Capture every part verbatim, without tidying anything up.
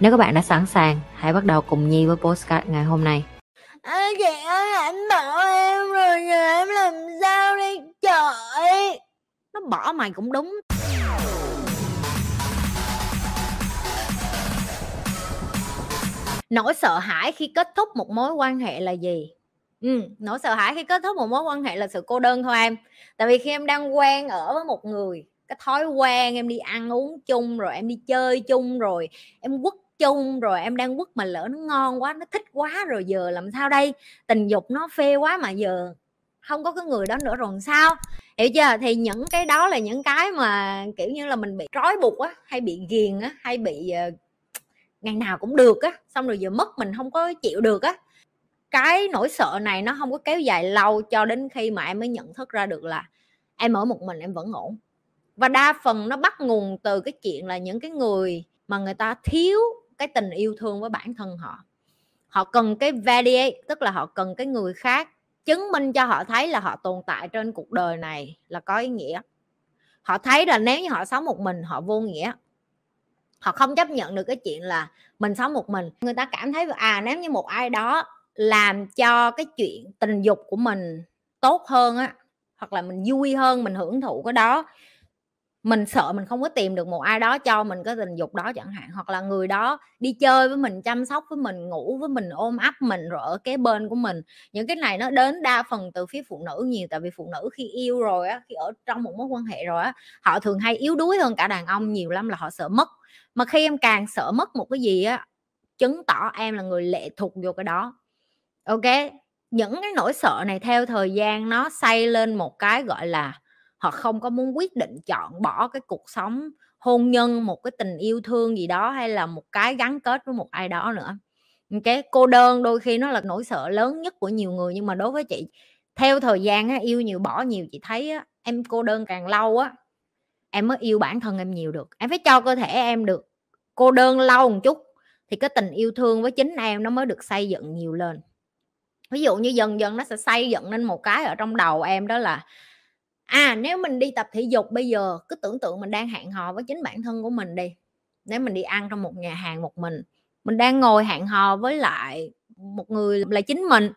Nếu các bạn đã sẵn sàng, hãy bắt đầu cùng Nhi với podcast ngày hôm nay. Anh chị ơi, anh bỏ em rồi, giờ em làm sao đây trời? Nó bỏ mày cũng đúng. Nỗi sợ hãi khi kết thúc một mối quan hệ là gì? Ừ, nỗi sợ hãi khi kết thúc một mối quan hệ là sự cô đơn thôi em. Tại vì khi em đang quen ở với một người, cái thói quen em đi ăn uống chung, rồi em đi chơi chung, rồi em quất chung, rồi em đang quất mà lỡ nó ngon quá, nó thích quá, rồi giờ làm sao đây? Tình dục nó phê quá mà giờ không có cái người đó nữa rồi sao? Hiểu chưa? Thì những cái đó là những cái mà kiểu như là mình bị trói buộc á, hay bị ghiền á, hay bị uh, ngày nào cũng được á, xong rồi giờ mất mình không có chịu được á. Cái nỗi sợ này nó không có kéo dài lâu cho đến khi mà em mới nhận thức ra được là em ở một mình em vẫn ổn. Và đa phần nó bắt nguồn từ cái chuyện là những cái người mà người ta thiếu cái tình yêu thương với bản thân họ. Họ cần cái validate, tức là họ cần cái người khác chứng minh cho họ thấy là họ tồn tại trên cuộc đời này là có ý nghĩa. Họ thấy là nếu như họ sống một mình họ vô nghĩa. Họ không chấp nhận được cái chuyện là mình sống một mình. Người ta cảm thấy à, nếu như một ai đó làm cho cái chuyện tình dục của mình tốt hơn á, hoặc là mình vui hơn, mình hưởng thụ cái đó, mình sợ mình không có tìm được một ai đó cho mình cái tình dục đó chẳng hạn. Hoặc là người đó đi chơi với mình, chăm sóc với mình, ngủ với mình, ôm ấp mình, rồi ở kế bên của mình. Những cái này nó đến đa phần từ phía phụ nữ nhiều. Tại vì phụ nữ khi yêu rồi á, khi ở trong một mối quan hệ rồi á, họ thường hay yếu đuối hơn cả đàn ông nhiều lắm, là họ sợ mất. Mà khi em càng sợ mất một cái gì á, chứng tỏ em là người lệ thuộc vô cái đó. Ok, những cái nỗi sợ này theo thời gian nó xây lên một cái gọi là họ không có muốn quyết định chọn bỏ cái cuộc sống hôn nhân, một cái tình yêu thương gì đó, hay là một cái gắn kết với một ai đó nữa. Cái cô đơn đôi khi nó là nỗi sợ lớn nhất của nhiều người. Nhưng mà đối với chị, theo thời gian yêu nhiều bỏ nhiều, chị thấy em cô đơn càng lâu á, em mới yêu bản thân em nhiều được. Em phải cho cơ thể em được cô đơn lâu một chút thì cái tình yêu thương với chính em nó mới được xây dựng nhiều lên. Ví dụ như dần dần nó sẽ xây dựng nên một cái ở trong đầu em, đó là à, nếu mình đi tập thể dục bây giờ, cứ tưởng tượng mình đang hẹn hò với chính bản thân của mình đi. Nếu mình đi ăn trong một nhà hàng một mình, mình đang ngồi hẹn hò với lại một người là chính mình.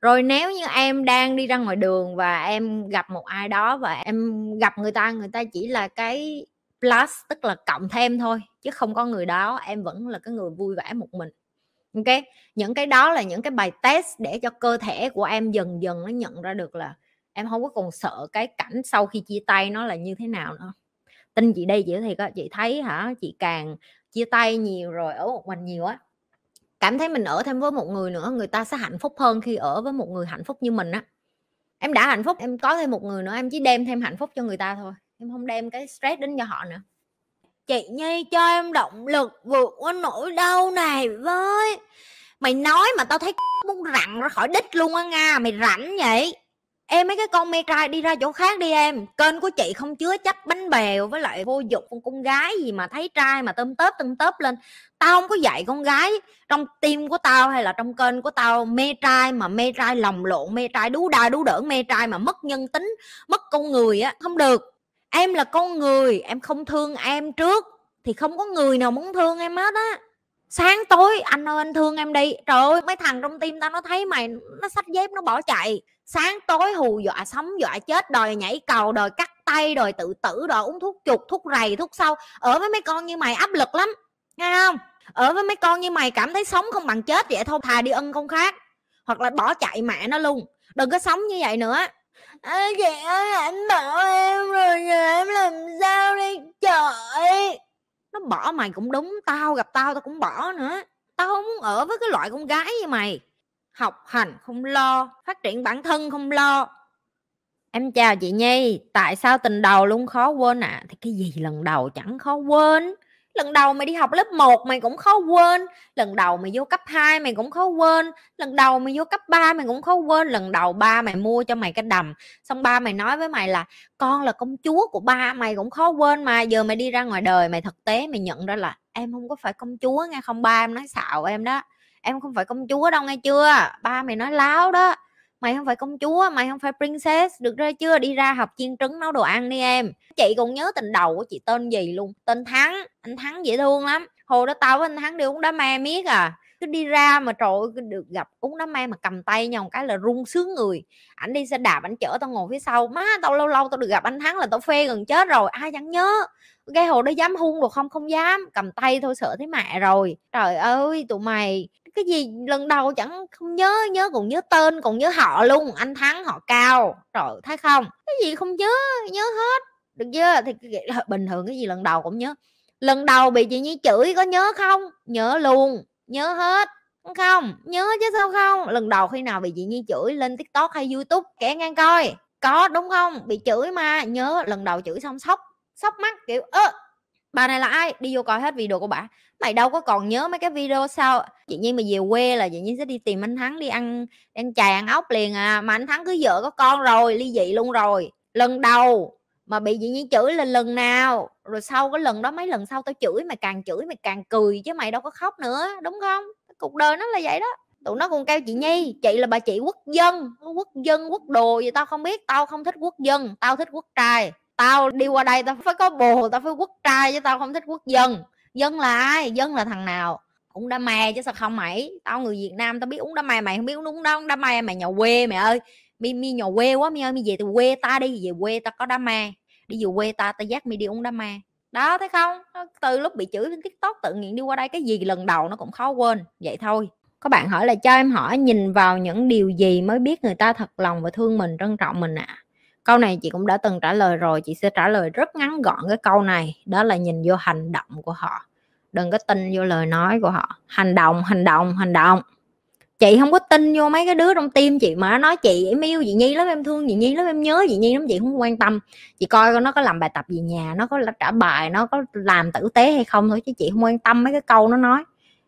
Rồi nếu như em đang đi ra ngoài đường và em gặp một ai đó và em gặp người ta, người ta chỉ là cái plus, tức là cộng thêm thôi, chứ không có người đó, em vẫn là cái người vui vẻ một mình. Ok, những cái đó là những cái bài test để cho cơ thể của em dần dần nó nhận ra được là em không có còn sợ cái cảnh sau khi chia tay nó là như thế nào nữa. Tin chị đây, chị thiệt á, chị thấy hả, chị càng chia tay nhiều rồi ở một mình nhiều á, cảm thấy mình ở thêm với một người nữa, người ta sẽ hạnh phúc hơn khi ở với một người hạnh phúc như mình á. Em đã hạnh phúc, em có thêm một người nữa, em chỉ đem thêm hạnh phúc cho người ta thôi, em không đem cái stress đến cho họ nữa. Chị Nhi cho em động lực vượt qua nỗi đau này với. Mày nói mà tao thấy muốn rặn ra khỏi đít luôn á Nga, mày rảnh vậy? Em mấy cái con mê trai đi ra chỗ khác đi em. Kênh của chị không chứa chấp bánh bèo với lại vô dụng con con gái gì mà thấy trai mà tôm tớp tôm tớp lên. Tao không có dạy con gái trong tim của tao hay là trong kênh của tao mê trai mà mê trai lồng lộn, mê trai đú đa đú đỡ, mê trai mà mất nhân tính, mất con người á, không được. Em là con người, em không thương em trước thì không có người nào muốn thương em hết á. Sáng tối anh ơi anh thương em đi. Trời ơi, mấy thằng trong tim tao nó thấy mày, nó xách dép nó bỏ chạy. Sáng tối hù dọa sống dọa chết, đòi nhảy cầu, đòi cắt tay, đòi tự tử, đòi uống thuốc chuột, thuốc rầy, thuốc sâu. Ở với mấy con như mày áp lực lắm, nghe không? Ở với mấy con như mày cảm thấy sống không bằng chết vậy thôi, thà đi ân con khác hoặc là bỏ chạy mẹ nó luôn, đừng có sống như vậy nữa. À, chị ơi anh bỏ em rồi, giờ em làm sao đây trời? Nó bỏ mày cũng đúng, tao gặp tao tao cũng bỏ nữa. Tao không muốn ở với cái loại con gái như mày. Học hành không lo, phát triển bản thân không lo. Em chào chị Nhi, tại sao tình đầu luôn khó quên ạ? À? Thì cái gì lần đầu chẳng khó quên. Lần đầu mày đi học lớp một mày cũng khó quên. Lần đầu mày vô cấp hai mày cũng khó quên. Lần đầu mày vô cấp ba mày cũng khó quên. Lần đầu ba mày mua cho mày cái đầm, xong ba mày nói với mày là con là công chúa của ba, mày cũng khó quên mà. Giờ mày đi ra ngoài đời, mày thực tế mày nhận ra là em không có phải công chúa nghe không ba, em nói xạo em đó. Em không phải công chúa đâu nghe chưa, ba mày nói láo đó. Mày không phải công chúa, mày không phải princess, được ra chưa? Đi ra học chiên trứng nấu đồ ăn đi em. Chị còn nhớ tình đầu của chị tên gì luôn, tên Thắng. Anh Thắng dễ thương lắm. Hồi đó tao với anh Thắng đi uống đá me miết à, cứ đi ra mà trời ơi, được gặp uống đá me mà cầm tay nhau một cái là run sướng người. Ảnh đi xe đạp, ảnh chở tao ngồi phía sau. Má, tao lâu lâu tao được gặp anh Thắng là tao phê gần chết rồi. Ai chẳng nhớ. Cái hồi đó dám hung được không? Không dám. Cầm tay thôi sợ thấy mẹ rồi. Trời ơi tụi mày, cái gì lần đầu chẳng không nhớ, nhớ còn nhớ tên, còn nhớ họ luôn. Anh Thắng họ Cao. Trời thấy không? Cái gì không nhớ, nhớ hết. Được chưa? Thì bình thường cái gì lần đầu cũng nhớ. Lần đầu bị chị Nhi chửi có nhớ không? Nhớ luôn, nhớ hết. Không, nhớ chứ sao không? Lần đầu khi nào bị chị Nhi chửi lên TikTok hay YouTube kẻ ngang coi, có đúng không? Bị chửi mà nhớ. Lần đầu chửi xong sốc, sốc mắt kiểu ơ bà này là ai, đi vô coi hết video của bà. Mày đâu có còn nhớ mấy cái video sao? Chị Nhi mà về quê là chị Nhi sẽ đi tìm anh Thắng đi ăn ăn chè ăn ốc liền à, mà anh Thắng cứ vợ có con rồi, ly dị luôn rồi. Lần đầu mà bị chị Nhi chửi là lần nào? Rồi sau cái lần đó mấy lần sau tao chửi mày càng chửi mày càng cười chứ mày đâu có khóc nữa, đúng không? Cuộc đời nó là vậy đó. Tụi nó còn kêu chị Nhi chị là bà chị quốc dân, quốc dân quốc đồ gì tao không biết. Tao không thích quốc dân, tao thích quốc trai. Tao đi qua đây tao phải có bồ, tao phải quốc trai chứ tao không thích quốc dân. Dân là ai? Dân là thằng nào uống đá me chứ sao không mày? Tao người Việt Nam tao biết uống đá me, mày không biết uống uống đá me. Mày nhà quê mày ơi, mi mi nhà quê quá mi ơi, mi về từ quê ta đi, về quê ta có đá me, đi về quê ta ta dắt mi đi uống đá me đó, thấy không? Từ lúc bị chửi trên TikTok tự nhiên đi qua đây cái gì lần đầu nó cũng khó quên vậy thôi. Có bạn hỏi là cho em hỏi nhìn vào những điều gì mới biết người ta thật lòng và thương mình, trân trọng mình ạ? À? Câu này chị cũng đã từng trả lời rồi. Chị sẽ trả lời rất ngắn gọn cái câu này. Đó là nhìn vô hành động của họ. Đừng có tin vô lời nói của họ. Hành động, hành động, hành động. Chị không có tin vô mấy cái đứa trong tim chị mà nó nói chị em yêu chị Nhi lắm, em thương chị Nhi lắm, em nhớ chị Nhi lắm. Chị không quan tâm. Chị coi nó có làm bài tập về nhà, nó có trả bài, nó có làm tử tế hay không thôi. Chứ chị không quan tâm mấy cái câu nó nói.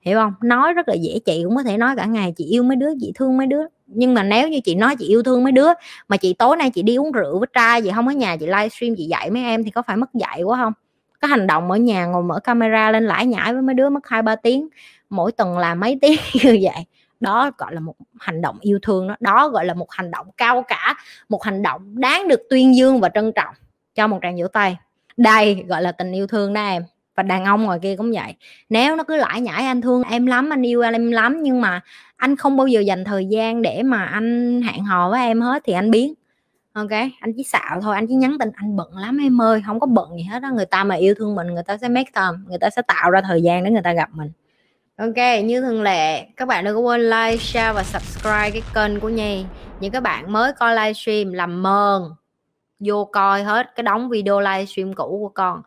Hiểu không? Nói rất là dễ. Chị cũng có thể nói cả ngày chị yêu mấy đứa, chị thương mấy đứa. Nhưng mà nếu như chị nói chị yêu thương mấy đứa mà chị tối nay chị đi uống rượu với trai, chị không ở nhà chị livestream chị dạy mấy em thì có phải mất dạy quá không? Cái hành động ở nhà ngồi mở camera lên lải nhải với mấy đứa mất hai ba tiếng, mỗi tuần là mấy tiếng như vậy. Đó gọi là một hành động yêu thương đó. Đó gọi là một hành động cao cả, một hành động đáng được tuyên dương và trân trọng. Cho một tràng vỗ tay. Đây gọi là tình yêu thương đó em. Và đàn ông ngoài kia cũng vậy. Nếu nó cứ lải nhải anh thương em lắm, anh yêu em lắm, nhưng mà anh không bao giờ dành thời gian để mà anh hẹn hò với em hết thì anh biến. Ok, anh chỉ xạo thôi, anh chỉ nhắn tin anh bận lắm em ơi. Không có bận gì hết đó. Người ta mà yêu thương mình, người ta sẽ make time, người ta sẽ tạo ra thời gian để người ta gặp mình. Ok, như thường lệ các bạn đừng có quên like, share và subscribe cái kênh của Nhi. Những các bạn mới coi livestream làm mờn vô coi hết cái đóng video livestream cũ của con.